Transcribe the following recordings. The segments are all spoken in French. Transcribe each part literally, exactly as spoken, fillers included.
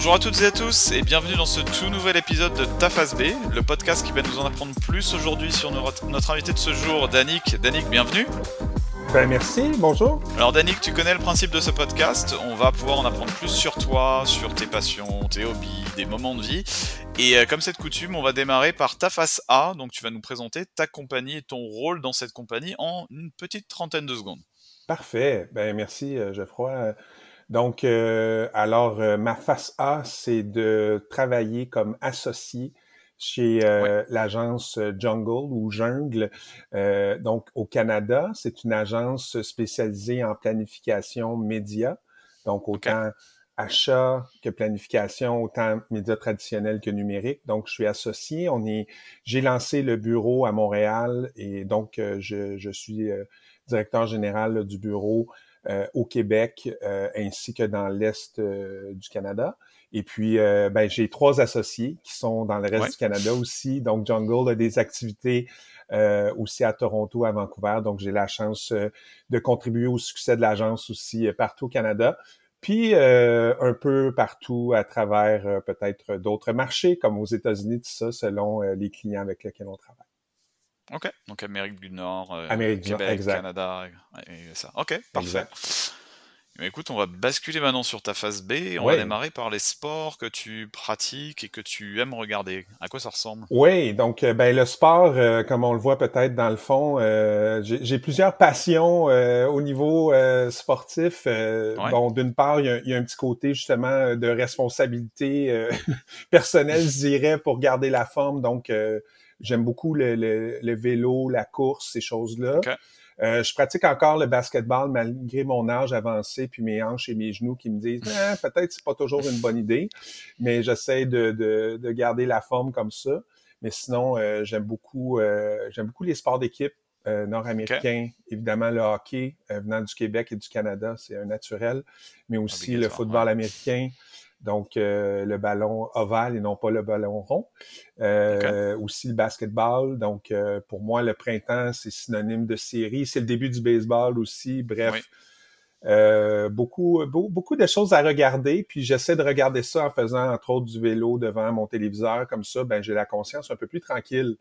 Bonjour à toutes et à tous et bienvenue dans ce tout nouvel épisode de Ta Face B, le podcast qui va nous en apprendre plus aujourd'hui sur notre invité de ce jour, Danick. Danick, bienvenue. Ben merci, bonjour. Alors Danick, tu connais le principe de ce podcast, on va pouvoir en apprendre plus sur toi, sur tes passions, tes hobbies, des moments de vie. Et comme c'est de coutume, on va démarrer par Ta Face A, donc tu vas nous présenter ta compagnie et ton rôle dans cette compagnie en une petite trentaine de secondes. Parfait, ben merci Geoffroy. Donc euh, alors euh, ma face A, c'est de travailler comme associé chez euh, ouais. l'agence Jungle ou Jungle, euh, donc au Canada. C'est une agence spécialisée en planification média, donc autant okay. achat que planification, autant médias traditionnels que numériques. Donc, je suis associé. On est, j'ai lancé le bureau à Montréal et donc euh, je, je suis euh, directeur général là, du bureau euh, au Québec euh, ainsi que dans l'Est euh, du Canada. Et puis, euh, ben, j'ai trois associés qui sont dans le reste ouais. du Canada aussi. Donc, Jungle a des activités euh, aussi à Toronto, à Vancouver. Donc, j'ai la chance euh, de contribuer au succès de l'agence aussi euh, partout au Canada. Puis, euh, un peu partout à travers euh, peut-être d'autres marchés, comme aux États-Unis, tout ça, selon euh, les clients avec lesquels on travaille. OK. Donc, Amérique du Nord, euh, Amérique du Nord, Québec, exact. Canada, et ça. OK, parfait. Exact. Écoute, on va basculer maintenant sur ta face B et on oui. va démarrer par les sports que tu pratiques et que tu aimes regarder. À quoi ça ressemble? Oui, donc ben le sport, euh, comme on le voit peut-être dans le fond, euh, j'ai, j'ai plusieurs passions euh, au niveau euh, sportif. Euh, ouais. Bon, d'une part, il y a, y a un petit côté justement de responsabilité euh, personnelle, je dirais, pour garder la forme. Donc, euh, j'aime beaucoup le, le, le vélo, la course, ces choses-là. Okay. Euh, je pratique encore le basketball malgré mon âge avancé puis mes hanches et mes genoux qui me disent eh, « peut-être c'est pas toujours une bonne idée », mais j'essaie de, de, de garder la forme comme ça. Mais sinon, euh, j'aime beaucoup euh, j'aime beaucoup les sports d'équipe euh, nord-américains, okay. évidemment le hockey euh, venant du Québec et du Canada, c'est un naturel, mais aussi le football ouais. américain. Donc, euh, le ballon ovale et non pas le ballon rond. Euh, okay. Aussi le basketball. Donc, euh, pour moi, le printemps, c'est synonyme de série. C'est le début du baseball aussi. Bref, oui. euh, beaucoup, be- beaucoup de choses à regarder. Puis, j'essaie de regarder ça en faisant, entre autres, du vélo devant mon téléviseur. Comme ça, ben j'ai la conscience un peu plus tranquille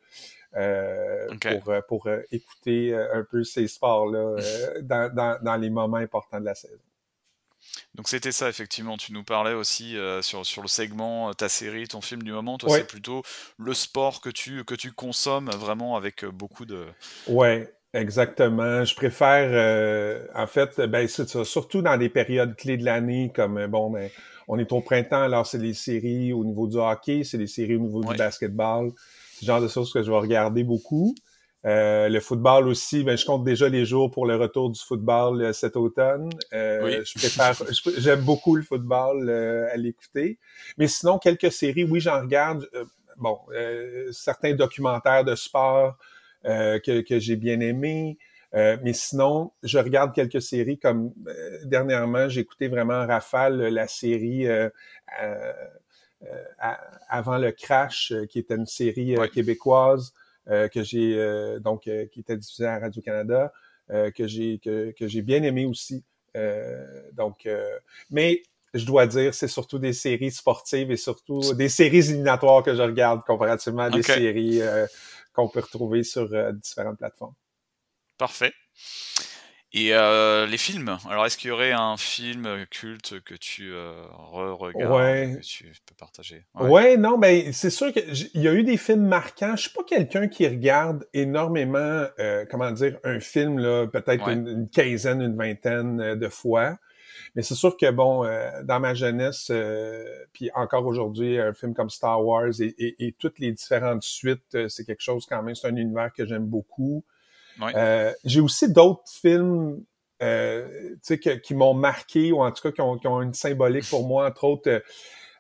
euh, okay. pour, pour euh, écouter un peu ces sports-là euh, dans, dans, dans les moments importants de la saison. Donc c'était ça, effectivement, tu nous parlais aussi euh, sur, sur le segment, ta série, ton film du moment, toi ouais. c'est plutôt le sport que tu, que tu consommes vraiment avec beaucoup de... Ouais. Exactement. Je préfère, euh, en fait, ben c'est ça, surtout dans des périodes clés de l'année, comme bon, ben on est au printemps, alors c'est les séries au niveau du hockey, c'est les séries au niveau ouais. du basketball, c'est le genre de choses que je vais regarder beaucoup. Euh, le football aussi, ben je compte déjà les jours pour le retour du football euh, cet automne. Euh, oui. Je prépare, je, j'aime beaucoup le football euh, à l'écouter. Mais sinon, quelques séries, oui, j'en regarde. Euh, bon, euh, certains documentaires de sport euh, que, que j'ai bien aimés. Euh, mais sinon, je regarde quelques séries comme euh, dernièrement, j'ai écouté vraiment en rafale la série euh, euh, euh, Avant le crash, euh, qui était une série euh, oui. québécoise. Euh, que j'ai euh, donc euh, qui était diffusé à Radio-Canada, euh, que j'ai que, que j'ai bien aimé aussi. Euh, donc, euh, mais je dois dire, c'est surtout des séries sportives et surtout des séries éliminatoires que je regarde comparativement à des okay. séries euh, qu'on peut retrouver sur euh, différentes plateformes. Parfait. Et euh, les films. Alors, est-ce qu'il y aurait un film culte que tu euh, re-regardes, ouais. que tu peux partager? Ouais, ouais non, ben c'est sûr qu'il y a eu des films marquants. Je suis pas quelqu'un qui regarde énormément, euh, comment dire, un film là, peut-être ouais. une, une quinzaine, une vingtaine de fois. Mais c'est sûr que bon, euh, dans ma jeunesse, euh, puis encore aujourd'hui, un film comme Star Wars et, et, et toutes les différentes suites, c'est quelque chose quand même. C'est un univers que j'aime beaucoup. Oui. Euh, j'ai aussi d'autres films euh, que, qui m'ont marqué ou en tout cas qui ont, qui ont une symbolique pour moi, entre autres,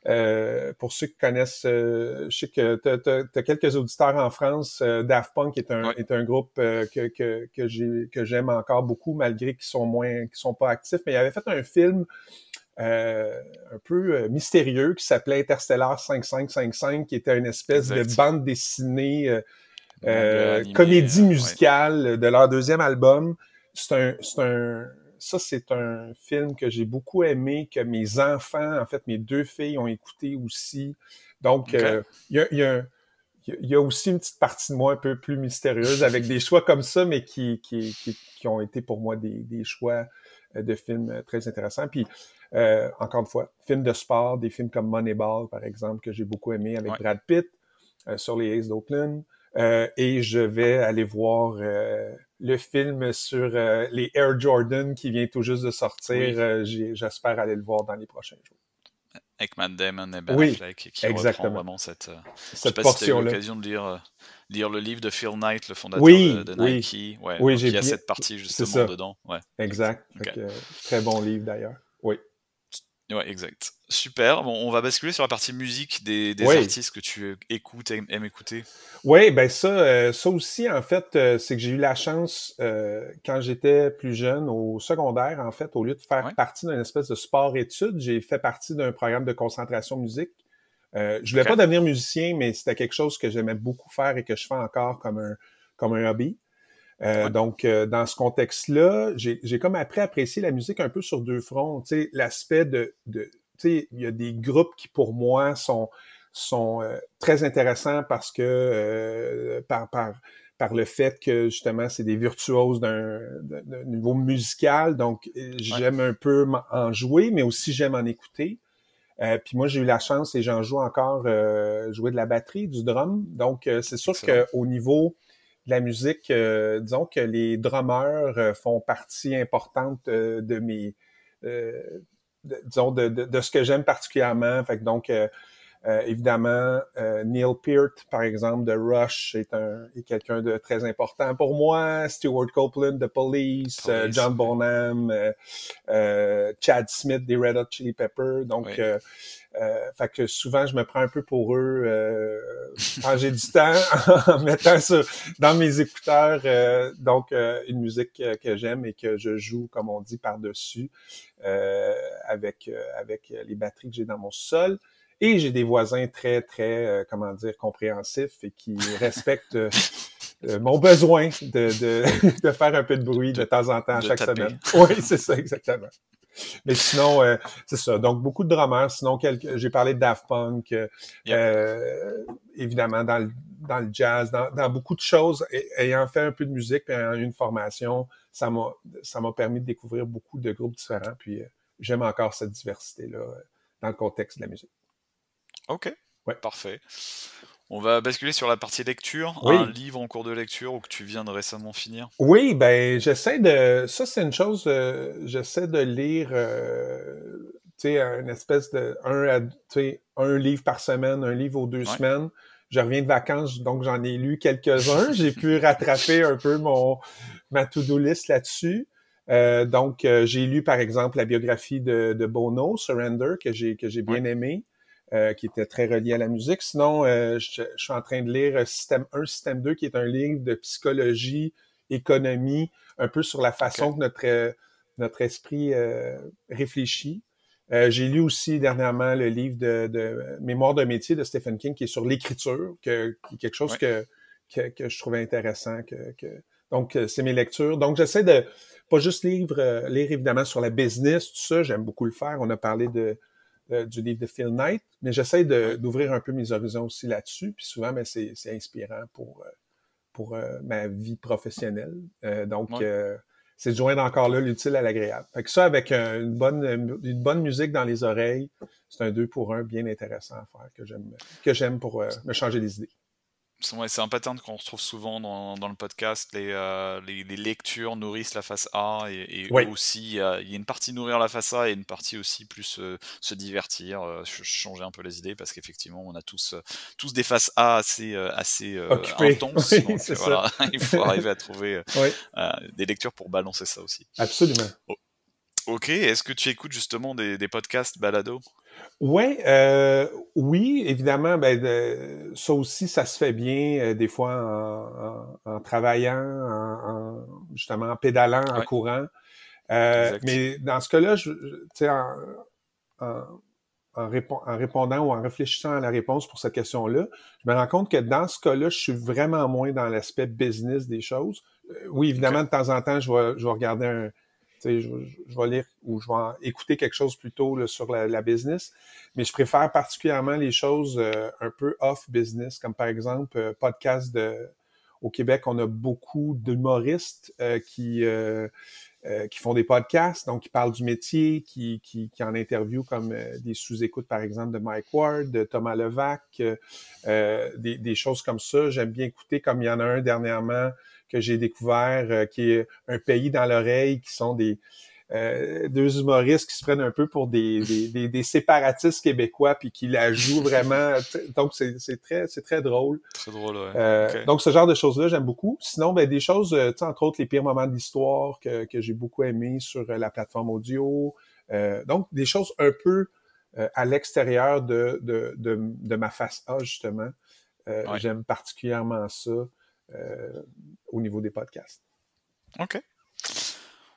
euh, pour ceux qui connaissent, euh, je sais que t'as, t'as, t'as quelques auditeurs en France, euh, Daft Punk est un, oui. est un groupe euh, que, que, que, j'ai, que j'aime encore beaucoup malgré qu'ils sont moins, qu'ils sont pas actifs, mais ils avaient fait un film euh, un peu mystérieux qui s'appelait Interstellar cinquante-cinq cinquante-cinq qui était une espèce exact. de bande dessinée euh, Euh, animé, comédie musicale ouais. de leur deuxième album. C'est un, c'est un, ça, c'est un film que j'ai beaucoup aimé, que mes enfants, en fait, mes deux filles ont écouté aussi. Donc, okay. euh, y a, y a, y a aussi une petite partie de moi un peu plus mystérieuse avec des choix comme ça, mais qui, qui, qui, qui ont été pour moi des, des choix de films très intéressants. Puis, euh, encore une fois, films de sport, des films comme Moneyball, par exemple, que j'ai beaucoup aimé avec ouais. Brad Pitt, euh, sur les Aces d'Oakland. Euh, et je vais aller voir euh, le film sur euh, les Air Jordan qui vient tout juste de sortir. Oui. Euh, j'ai, j'espère aller le voir dans les prochains jours. Avec Matt Damon et Ben oui, Affleck qui reprend vraiment cette, euh, cette je sais portion-là. Si tu as eu l'occasion de lire, euh, lire le livre de Phil Knight, le fondateur oui, de, de Nike. Oui, ouais, oui j'ai il y a bien... cette partie justement dedans. Ouais. Exact. Okay. Donc, euh, très bon livre d'ailleurs. Oui. Ouais, exact. Super. Bon, on va basculer sur la partie musique des, des oui. artistes que tu écoutes, aimes, aimes écouter. Oui, ben ça, euh, ça aussi, en fait, euh, c'est que j'ai eu la chance, euh, quand j'étais plus jeune, au secondaire, en fait, au lieu de faire oui. partie d'une espèce de sport-études, j'ai fait partie d'un programme de concentration musique. Euh, je voulais okay. pas devenir musicien, mais c'était quelque chose que j'aimais beaucoup faire et que je fais encore comme un, comme un hobby. Euh, ouais. Donc, euh, dans ce contexte-là, j'ai, j'ai comme appris à apprécier la musique un peu sur deux fronts. Tu sais, l'aspect de, de tu sais, il y a des groupes qui pour moi sont sont euh, très intéressants parce que euh, par par par le fait que justement c'est des virtuoses d'un, d'un, d'un niveau musical. Donc, j'aime ouais. un peu en jouer, mais aussi j'aime en écouter. Euh, puis moi, j'ai eu la chance et j'en joue encore, euh, jouer de la batterie, du drum. Donc, euh, c'est sûr Excellent. qu'au niveau la musique, euh, disons que les drummers euh, font partie importante euh, de mes, euh, de, disons, de, de, de ce que j'aime particulièrement. Fait que donc, euh, euh, évidemment, euh, Neil Peart, par exemple, de Rush, est, un, est quelqu'un de très important pour moi. Stuart Copeland, The Police, Police euh, John Bonham, euh, euh, Chad Smith, des Red Hot Chili Peppers. Donc, oui. euh, Euh, fait que souvent, je me prends un peu pour eux euh, quand j'ai du temps, en mettant sur, dans mes écouteurs euh, donc euh, une musique euh, que j'aime et que je joue, comme on dit, par-dessus euh, avec euh, avec les batteries que j'ai dans mon sol. Et j'ai des voisins très, très, euh, comment dire, compréhensifs et qui respectent euh, euh, mon besoin de, de, de faire un peu de bruit de, de temps en temps, chaque taper. semaine. Oui, c'est ça, exactement. Mais sinon, euh, c'est ça. Donc, beaucoup de drummers. Sinon, quelques... j'ai parlé de Daft Punk, euh, yep. euh, évidemment, dans le, dans le jazz, dans, dans beaucoup de choses. Et, ayant fait un peu de musique, puis ayant eu une formation, ça m'a, ça m'a permis de découvrir beaucoup de groupes différents. Puis, euh, j'aime encore cette diversité-là euh, dans le contexte de la musique. OK, ouais. Parfait. On va basculer sur la partie lecture, oui. un livre en cours de lecture ou que tu viens de récemment finir. Oui, ben j'essaie de... Ça, c'est une chose, euh, j'essaie de lire, euh, tu sais, une espèce de... Un, un livre par semaine, un livre aux deux ouais. semaines. Je reviens de vacances, donc j'en ai lu quelques-uns. J'ai pu rattraper un peu mon ma to-do list là-dessus. Euh, donc, euh, j'ai lu, par exemple, la biographie de, de Bono, Surrender, que j'ai que j'ai bien ouais. aimé. Euh, qui était très relié à la musique. Sinon, euh, je, je suis en train de lire Système un, Système deux, qui est un livre de psychologie, économie, un peu sur la façon okay. que notre notre esprit euh, réfléchit. Euh, j'ai lu aussi dernièrement le livre de, de Mémoire de métier de Stephen King, qui est sur l'écriture, que, qui est quelque chose ouais. que, que que je trouvais intéressant. Que, que... Donc, c'est mes lectures. Donc, j'essaie de pas juste lire, euh, lire évidemment sur la business, tout ça, j'aime beaucoup le faire. On a parlé de Euh, du livre de Phil Knight, mais j'essaie de, d'ouvrir un peu mes horizons aussi là-dessus, puis souvent, ben, c'est, c'est inspirant pour, euh, pour euh, ma vie professionnelle. Euh, donc, ouais. euh, c'est de joindre encore là l'utile à l'agréable. Fait que ça, avec un, une, bonne, une bonne musique dans les oreilles, c'est un deux pour un bien intéressant à faire, que j'aime, que j'aime pour euh, me changer les idées. Ouais, c'est un pattern qu'on retrouve souvent dans, dans le podcast, les, euh, les, les lectures nourrissent la face A et, et oui. aussi euh, il y a une partie nourrir la face A et une partie aussi plus euh, se divertir, euh, changer un peu les idées parce qu'effectivement on a tous, euh, tous des faces A assez, euh, assez euh, intenses, oui, donc voilà, il faut arriver à trouver euh, oui. euh, des lectures pour balancer ça aussi. Absolument. Oh. Ok, est-ce que tu écoutes justement des, des podcasts balado? Ouais, euh, oui, évidemment, ben de, ça aussi, ça se fait bien euh, des fois en, en, en travaillant, en, en, justement en pédalant, en ouais. courant. Euh, mais dans ce cas-là, je, je, tu sais, en, en, en, répo- en répondant ou en réfléchissant à la réponse pour cette question-là, je me rends compte que dans ce cas-là, je suis vraiment moins dans l'aspect business des choses. Euh, oui, évidemment, okay. de temps en temps, je vais, je vais regarder un Je, je, je vais lire ou je vais écouter quelque chose plutôt là, sur la, la business, mais je préfère particulièrement les choses euh, un peu off-business, comme par exemple euh, podcast de... Au Québec, on a beaucoup d'humoristes euh, qui, euh, euh, qui font des podcasts, donc qui parlent du métier, qui, qui, qui en interviewent comme euh, des sous-écoutes, par exemple, de Mike Ward, de Thomas Levesque, euh, des, des choses comme ça. J'aime bien écouter, comme il y en a un dernièrement que j'ai découvert, euh, qui est Un pays dans l'oreille, qui sont des euh, deux humoristes qui se prennent un peu pour des, des, des, des séparatistes québécois, puis qui la jouent vraiment. Donc, c'est, c'est, très, c'est très drôle. C'est drôle, ouais. Euh, okay. Donc, ce genre de choses-là, j'aime beaucoup. Sinon, ben des choses, tu sais, entre autres, Les pires moments de l'histoire que, que j'ai beaucoup aimé sur la plateforme audio. Euh, donc, des choses un peu euh, à l'extérieur de, de, de, de ma face A, justement. Euh, ouais. J'aime particulièrement ça. Euh, au niveau des podcasts. Ok.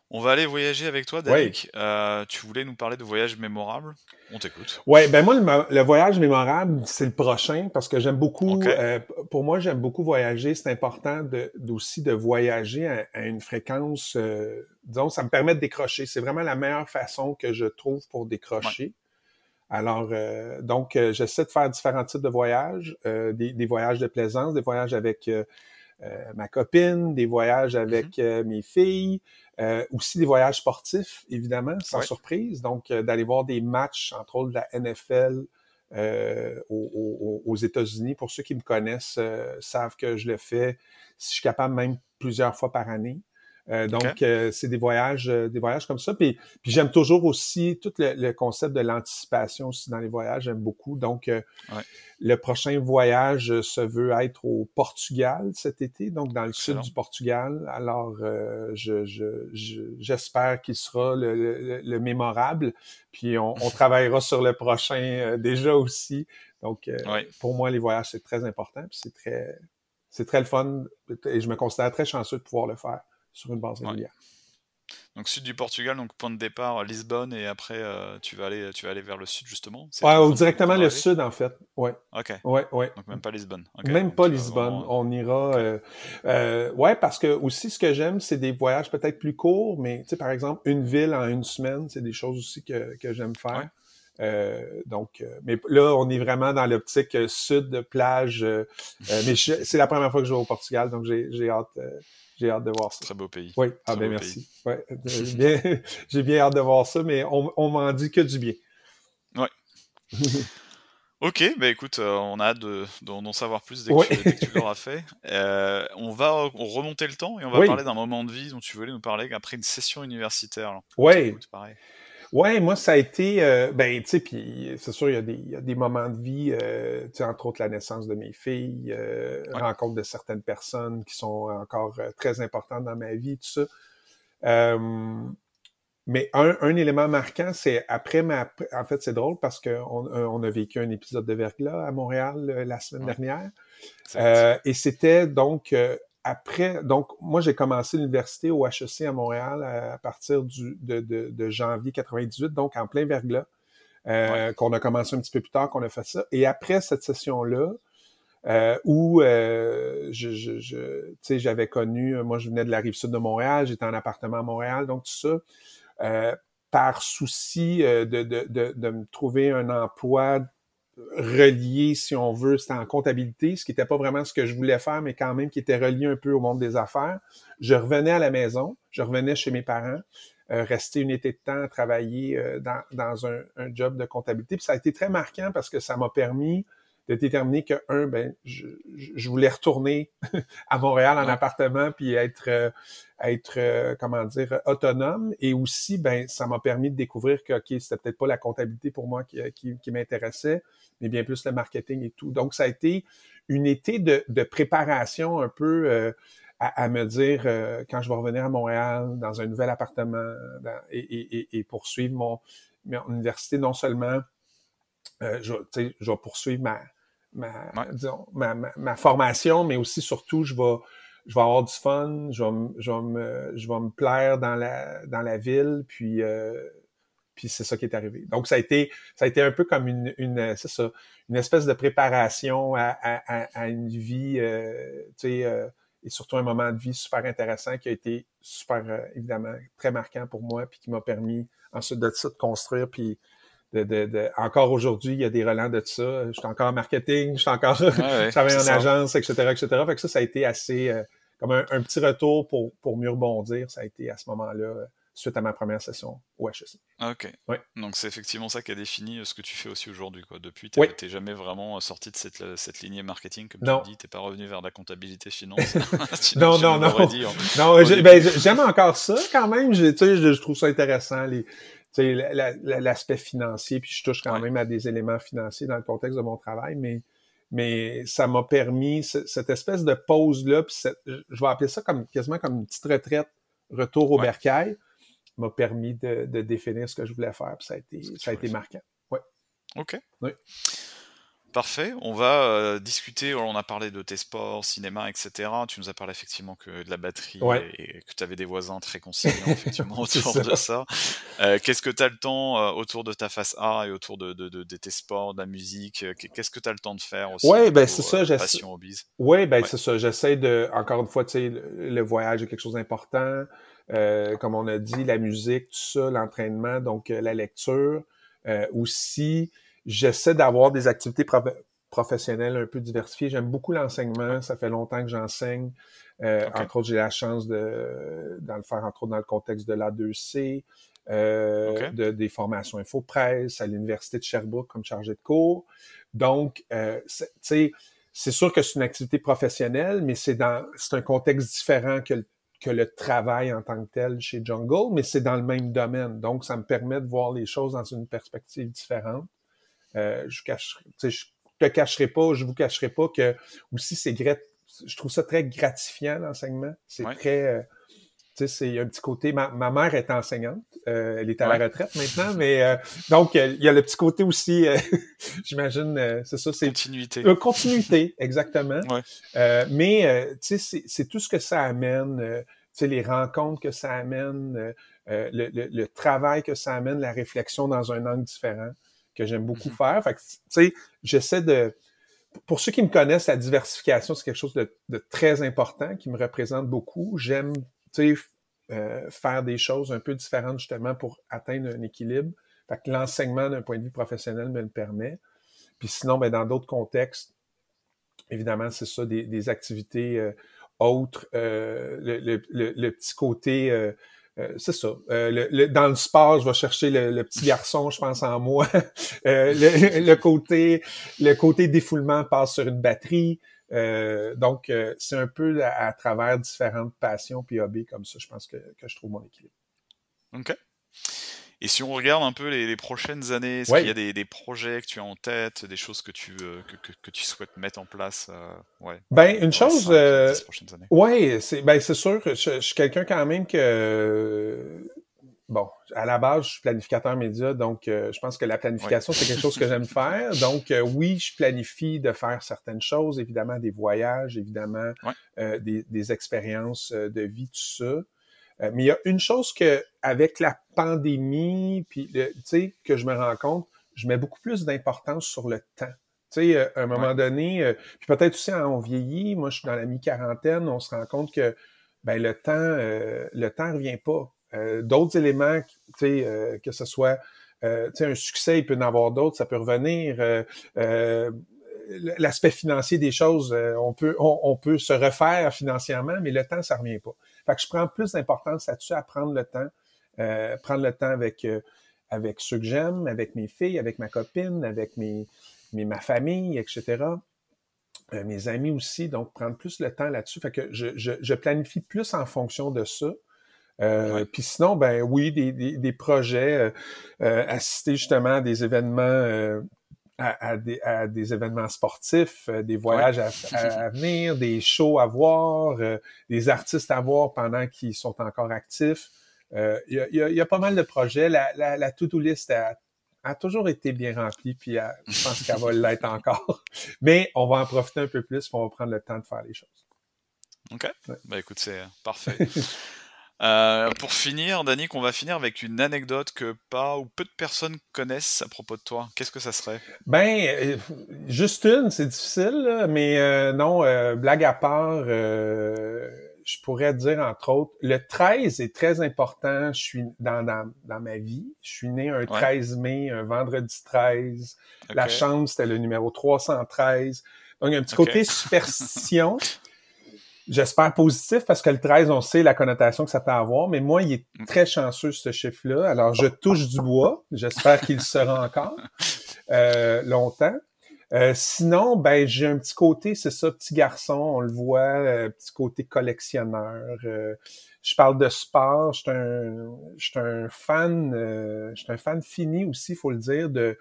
On va aller voyager avec toi, Danick. Ouais. Euh, tu voulais nous parler de voyages mémorables. On t'écoute. Oui, ben moi, le, le voyage mémorable, c'est le prochain parce que j'aime beaucoup... Okay. Euh, pour moi, j'aime beaucoup voyager. C'est important de, aussi de voyager à, à une fréquence... Euh, disons, ça me permet de décrocher. C'est vraiment la meilleure façon que je trouve pour décrocher. Ouais. Alors, euh, donc, euh, j'essaie de faire différents types de voyages. Euh, des, des voyages de plaisance, des voyages avec... Euh, Euh, ma copine, des voyages avec mm-hmm. euh, mes filles, euh, aussi des voyages sportifs, évidemment, sans ouais. surprise. Donc, euh, d'aller voir des matchs, entre autres de la N F L euh, aux, aux États-Unis. Pour ceux qui me connaissent, euh, savent que je le fais, si je suis capable, même plusieurs fois par année. Euh, donc, okay. euh, c'est des voyages euh, des voyages comme ça. Puis, puis j'aime toujours aussi tout le, le concept de l'anticipation aussi dans les voyages. J'aime beaucoup. Donc, euh, ouais. le prochain voyage se veut être au Portugal cet été, donc dans le Excellent. Sud du Portugal. Alors, euh, je, je, je, j'espère qu'il sera le, le, le mémorable. Puis, on, on travaillera sur le prochain euh, déjà aussi. Donc, euh, ouais. pour moi, les voyages, c'est très important. Puis c'est très, c'est très le fun. Et je me considère très chanceux de pouvoir le faire. Sur une base régulière. Ouais. Donc sud du Portugal, donc point de départ Lisbonne et après euh, tu vas aller tu vas aller vers le sud justement. C'est ouais, ou directement le sud en fait. Ouais. Ok. Ouais, ouais. Donc même pas Lisbonne. Okay. Même donc, pas Lisbonne. Vraiment... On ira. Euh, euh, ouais, parce que aussi ce que j'aime, c'est des voyages peut-être plus courts, mais tu sais par exemple une ville en une semaine, c'est des choses aussi que que j'aime faire. Ouais. Euh, donc, euh, mais là, on est vraiment dans l'optique euh, sud de plage. Euh, euh, mais je, c'est la première fois que je vais au Portugal, donc j'ai, j'ai hâte. Euh, J'ai hâte de voir ça. Très beau pays. Oui, ah ben merci. Ouais. J'ai, bien, j'ai bien hâte de voir ça, mais on, on m'en dit que du bien. Oui. Ok, ben écoute, euh, on a hâte de, d'en, d'en savoir plus dès que, ouais. tu, dès que tu l'auras fait. Euh, on va on remonter le temps et on va oui. parler d'un moment de vie dont tu voulais nous parler après une session universitaire. Oui. Oui, moi, ça a été, euh, ben, tu sais, puis c'est sûr, il y a des, il y a des moments de vie, euh, tu sais, entre autres la naissance de mes filles, euh, ouais. rencontre de certaines personnes qui sont encore euh, très importantes dans ma vie, tout ça. Euh, mais un, un élément marquant, c'est après ma... En fait, c'est drôle parce qu'on on a vécu un épisode de verglas à Montréal euh, la semaine ouais. dernière. Euh, et c'était donc... Euh, Après, donc, moi, j'ai commencé l'université au H E C à Montréal à, à partir du, de, de, de janvier quatre-vingt-dix-huit, donc en plein verglas, euh, ouais. qu'on a commencé un petit peu plus tard, qu'on a fait ça. Et après cette session-là, euh, où euh, je, je, je, tu sais, j'avais connu, moi, je venais de la Rive-Sud de Montréal, j'étais en appartement à Montréal, donc tout ça, euh, par souci euh, de, de, de, de me trouver un emploi relié, si on veut, c'était en comptabilité, ce qui n'était pas vraiment ce que je voulais faire, mais quand même qui était relié un peu au monde des affaires. Je revenais à la maison, je revenais chez mes parents, euh, rester une été de temps à travailler euh, dans, dans un, un job de comptabilité. Puis ça a été très marquant parce que ça m'a permis de déterminer que, un, ben, je, je voulais retourner à Montréal en ouais. appartement puis être, euh, être euh, comment dire, autonome. Et aussi, ben, ça m'a permis de découvrir que, OK, c'était peut-être pas la comptabilité pour moi qui, qui, qui m'intéressait, mais bien plus le marketing et tout. Donc, ça a été une été de, de préparation un peu euh, à, à me dire, euh, quand je vais revenir à Montréal, dans un nouvel appartement dans, et, et, et poursuivre mon, mon université, non seulement euh, je, je vais poursuivre ma... Ma, ouais. disons, ma, ma, ma formation, mais aussi, surtout, je vais, je vais avoir du fun, je vais, je vais, me, je vais me plaire dans la, dans la ville, puis, euh, puis c'est ça qui est arrivé. Donc, ça a été, ça a été un peu comme une, une, c'est ça, une espèce de préparation à, à, à une vie, euh, tu sais, euh, et surtout un moment de vie super intéressant qui a été super, euh, évidemment, très marquant pour moi, puis qui m'a permis ensuite de ça de construire, puis de, de, de, encore aujourd'hui, il y a des relents de ça. Je suis encore en marketing, je suis encore, ouais, ouais, je travaille en ça. agence, et cetera, et cetera. Fait que ça, ça a été assez, euh, comme un, un petit retour pour, pour mieux rebondir. Ça a été à ce moment-là, euh, suite à ma première session au H E C. OK. Oui. Donc, c'est effectivement ça qui a défini ce que tu fais aussi aujourd'hui, quoi. Depuis, tu n'es oui. jamais vraiment sorti de cette, cette lignée marketing, comme non. tu dis. Tu n'es pas revenu vers la comptabilité finance. non, non, non. non je, ben, j'aime encore ça, quand même. Je, je, je trouve ça intéressant, les, la, la, l'aspect financier, puis je touche quand ouais. même à des éléments financiers dans le contexte de mon travail, mais, mais ça m'a permis c- cette espèce de pause-là, puis cette, je vais appeler ça comme, quasiment comme une petite retraite, retour au ouais. bercail, m'a permis de, de définir ce que je voulais faire, puis ça a été, ça a été marquant. Ouais. OK. Oui. Parfait. On va euh, discuter, on a parlé de tes sports, cinéma, et cetera. Tu nous as parlé effectivement que de la batterie ouais. et que tu avais des voisins très conciliants effectivement autour ça. de ça. Euh, qu'est-ce que tu as le temps euh, autour de ta face A et autour de, de, de, de tes sports, de la musique? Qu'est-ce que tu as le temps de faire aussi? Oui, ben, c'est ça. Euh, passion, hobbies. Oui, ben, ouais. c'est ça. J'essaie de, encore une fois, tu sais, le voyage est quelque chose d'important. Euh, comme on a dit, la musique, tout ça, l'entraînement, donc euh, la lecture. Euh, aussi, j'essaie d'avoir des activités pro- professionnelles un peu diversifiées. J'aime beaucoup l'enseignement, ça fait longtemps que j'enseigne. Euh, okay. Entre autres, j'ai la chance de, de le faire, entre autres, dans le contexte de l'A deux C, euh, okay. de, des formations Infopresse, à l'Université de Sherbrooke comme chargé de cours. Donc, euh, tu sais, c'est sûr que c'est une activité professionnelle, mais c'est dans c'est un contexte différent que le que le travail en tant que tel chez Jungle, mais c'est dans le même domaine. Donc, ça me permet de voir les choses dans une perspective différente. Euh, je ne te cacherai pas, je vous cacherai pas que aussi, c'est je trouve ça très gratifiant, l'enseignement. C'est ouais. très... Euh, tu sais, c'est un petit côté... Ma, ma mère est enseignante. Euh, elle est à ouais. la retraite maintenant, mais... Euh, donc, il euh, y a le petit côté aussi, euh, j'imagine, euh, c'est ça, c'est... Continuité. Euh, continuité, exactement. Ouais. Euh, mais, euh, tu sais, c'est, c'est tout ce que ça amène, euh, tu sais, les rencontres que ça amène, euh, euh, le, le, le travail que ça amène, la réflexion dans un angle différent, que j'aime beaucoup mmh. faire. Fait que, tu sais, j'essaie de... Pour ceux qui me connaissent, la diversification, c'est quelque chose de, de très important, qui me représente beaucoup. J'aime... tu sais, euh, faire des choses un peu différentes justement pour atteindre un équilibre. Fait que l'enseignement d'un point de vue professionnel me le permet. Puis sinon, ben dans d'autres contextes, évidemment, c'est ça, des, des activités euh, autres, euh, le, le, le, le petit côté... Euh, Euh, c'est ça. Euh, le, le, dans le sport, je vais chercher le, le petit garçon, je pense en moi. euh, le, le côté, le côté défoulement passe sur une batterie. Euh, donc, euh, c'est un peu à, à travers différentes passions puis hobbies comme ça, je pense que, que je trouve mon équilibre. OK. Et si on regarde un peu les, les prochaines années, est-ce ouais. qu'il y a des, des projets que tu as en tête, des choses que tu euh, que, que, que tu souhaites mettre en place euh, ouais, ben une chose cinq, euh, ouais, c'est ben c'est sûr, je, je suis quelqu'un quand même que euh, bon, à la base, je suis planificateur média, donc euh, je pense que la planification ouais. c'est quelque chose que j'aime faire. Donc euh, oui, je planifie de faire certaines choses, évidemment des voyages, évidemment ouais. euh, des, des expériences de vie, tout ça. Mais il y a une chose que, avec la pandémie, puis tu sais, que je me rends compte, je mets beaucoup plus d'importance sur le temps. Tu sais, à un moment ouais. donné, euh, puis peut-être aussi on vieillit. Moi, je suis dans la mi-quarantaine, on se rend compte que ben le temps, euh, le temps revient pas. Euh, d'autres éléments, tu sais, euh, que ce soit, euh, tu sais, un succès, il peut en avoir d'autres, ça peut revenir. Euh, euh, L'aspect financier des choses, on peut, on, on peut se refaire financièrement, mais le temps, ça revient pas. Fait que je prends plus d'importance là-dessus à prendre le temps, euh, prendre le temps avec euh, avec ceux que j'aime, avec mes filles, avec ma copine, avec mes, mes ma famille, et cetera. Euh, mes amis aussi, donc prendre plus le temps là-dessus. Fait que je, je, je planifie plus en fonction de ça. Euh, puis sinon, ben oui, des, des, des projets, euh, euh, assister justement à des événements. Euh, À, à, des, à des événements sportifs, euh, des voyages ouais. à, à, à venir, des shows à voir, euh, des artistes à voir pendant qu'ils sont encore actifs. Il euh, y, y, y a pas mal de projets. La, la, la to-do list a, a toujours été bien remplie, puis a, je pense qu'elle va l'être encore. Mais on va en profiter un peu plus, puis on va prendre le temps de faire les choses. OK. Ouais. Ben écoute, c'est parfait. Euh, pour finir, Danick, on va finir avec une anecdote que pas ou peu de personnes connaissent à propos de toi. Qu'est-ce que ça serait? Ben, juste une, c'est difficile, là, mais euh, non, euh, blague à part, euh, je pourrais dire, entre autres, le treize est très important. Je suis dans, dans, dans ma vie. Je suis né un treize ouais. mai, un vendredi treize. Okay. La chambre, c'était le numéro trois cent treize. Donc, un petit okay. côté superstition. J'espère positif, parce que le treize, on sait la connotation que ça peut avoir, mais moi, il est très chanceux, ce chiffre-là. Alors, je touche du bois. J'espère qu'il sera encore euh, longtemps. Euh, sinon, ben j'ai un petit côté, c'est ça, petit garçon, on le voit, euh, petit côté collectionneur. Euh, je parle de sport, je suis un, je suis un fan, euh, je suis un fan fini aussi, il faut le dire, de,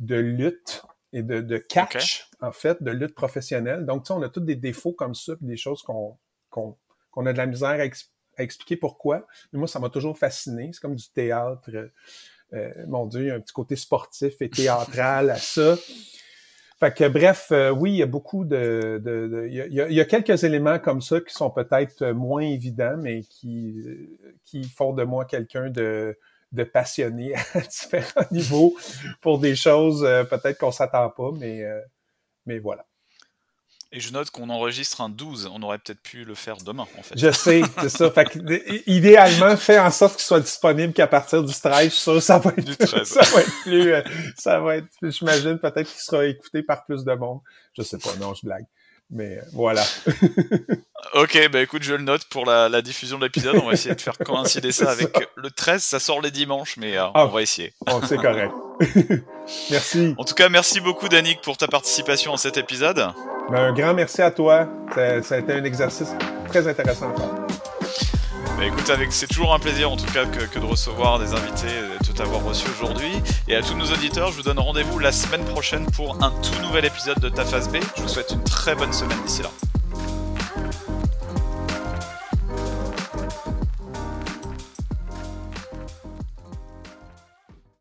de lutte. Et de, de catch, okay. en fait, de lutte professionnelle. Donc, tu sais, on a tous des défauts comme ça, puis des choses qu'on, qu'on, qu'on a de la misère à, exp- à expliquer pourquoi. Mais moi, ça m'a toujours fasciné. C'est comme du théâtre. Euh, mon Dieu, il y a un petit côté sportif et théâtral à ça. Fait que, bref, euh, oui, il y a beaucoup de... de, de il, y a, il y a quelques éléments comme ça qui sont peut-être moins évidents, mais qui, qui font de moi quelqu'un de... de passionner à différents niveaux pour des choses euh, peut-être qu'on s'attend pas, mais, euh, mais voilà. Et je note qu'on enregistre un douze, on aurait peut-être pu le faire demain, en fait. Je sais, c'est ça. Fait que, idéalement, fais en sorte qu'il soit disponible qu'à partir du treize, je suis sûr que ça va être, du treize. Ça va être plus... Euh, ça va être, j'imagine peut-être qu'il sera écouté par plus de monde. Je sais pas, non, je blague. Mais voilà. Ok, bah écoute, je le note pour la, la diffusion de l'épisode. On va essayer de faire coïncider ça avec ça. Le treize. Ça sort les dimanches, mais euh, ah, on va essayer. Bon, c'est correct. Merci. En tout cas, merci beaucoup, Danick, pour ta participation à cet épisode. Ben, un grand merci à toi. Ça, ça a été un exercice très intéressant à faire. Bah écoute, avec, c'est toujours un plaisir en tout cas que, que de recevoir des invités, de t'avoir reçu aujourd'hui. Et à tous nos auditeurs, je vous donne rendez-vous la semaine prochaine pour un tout nouvel épisode de Ta Face B. Je vous souhaite une très bonne semaine d'ici là.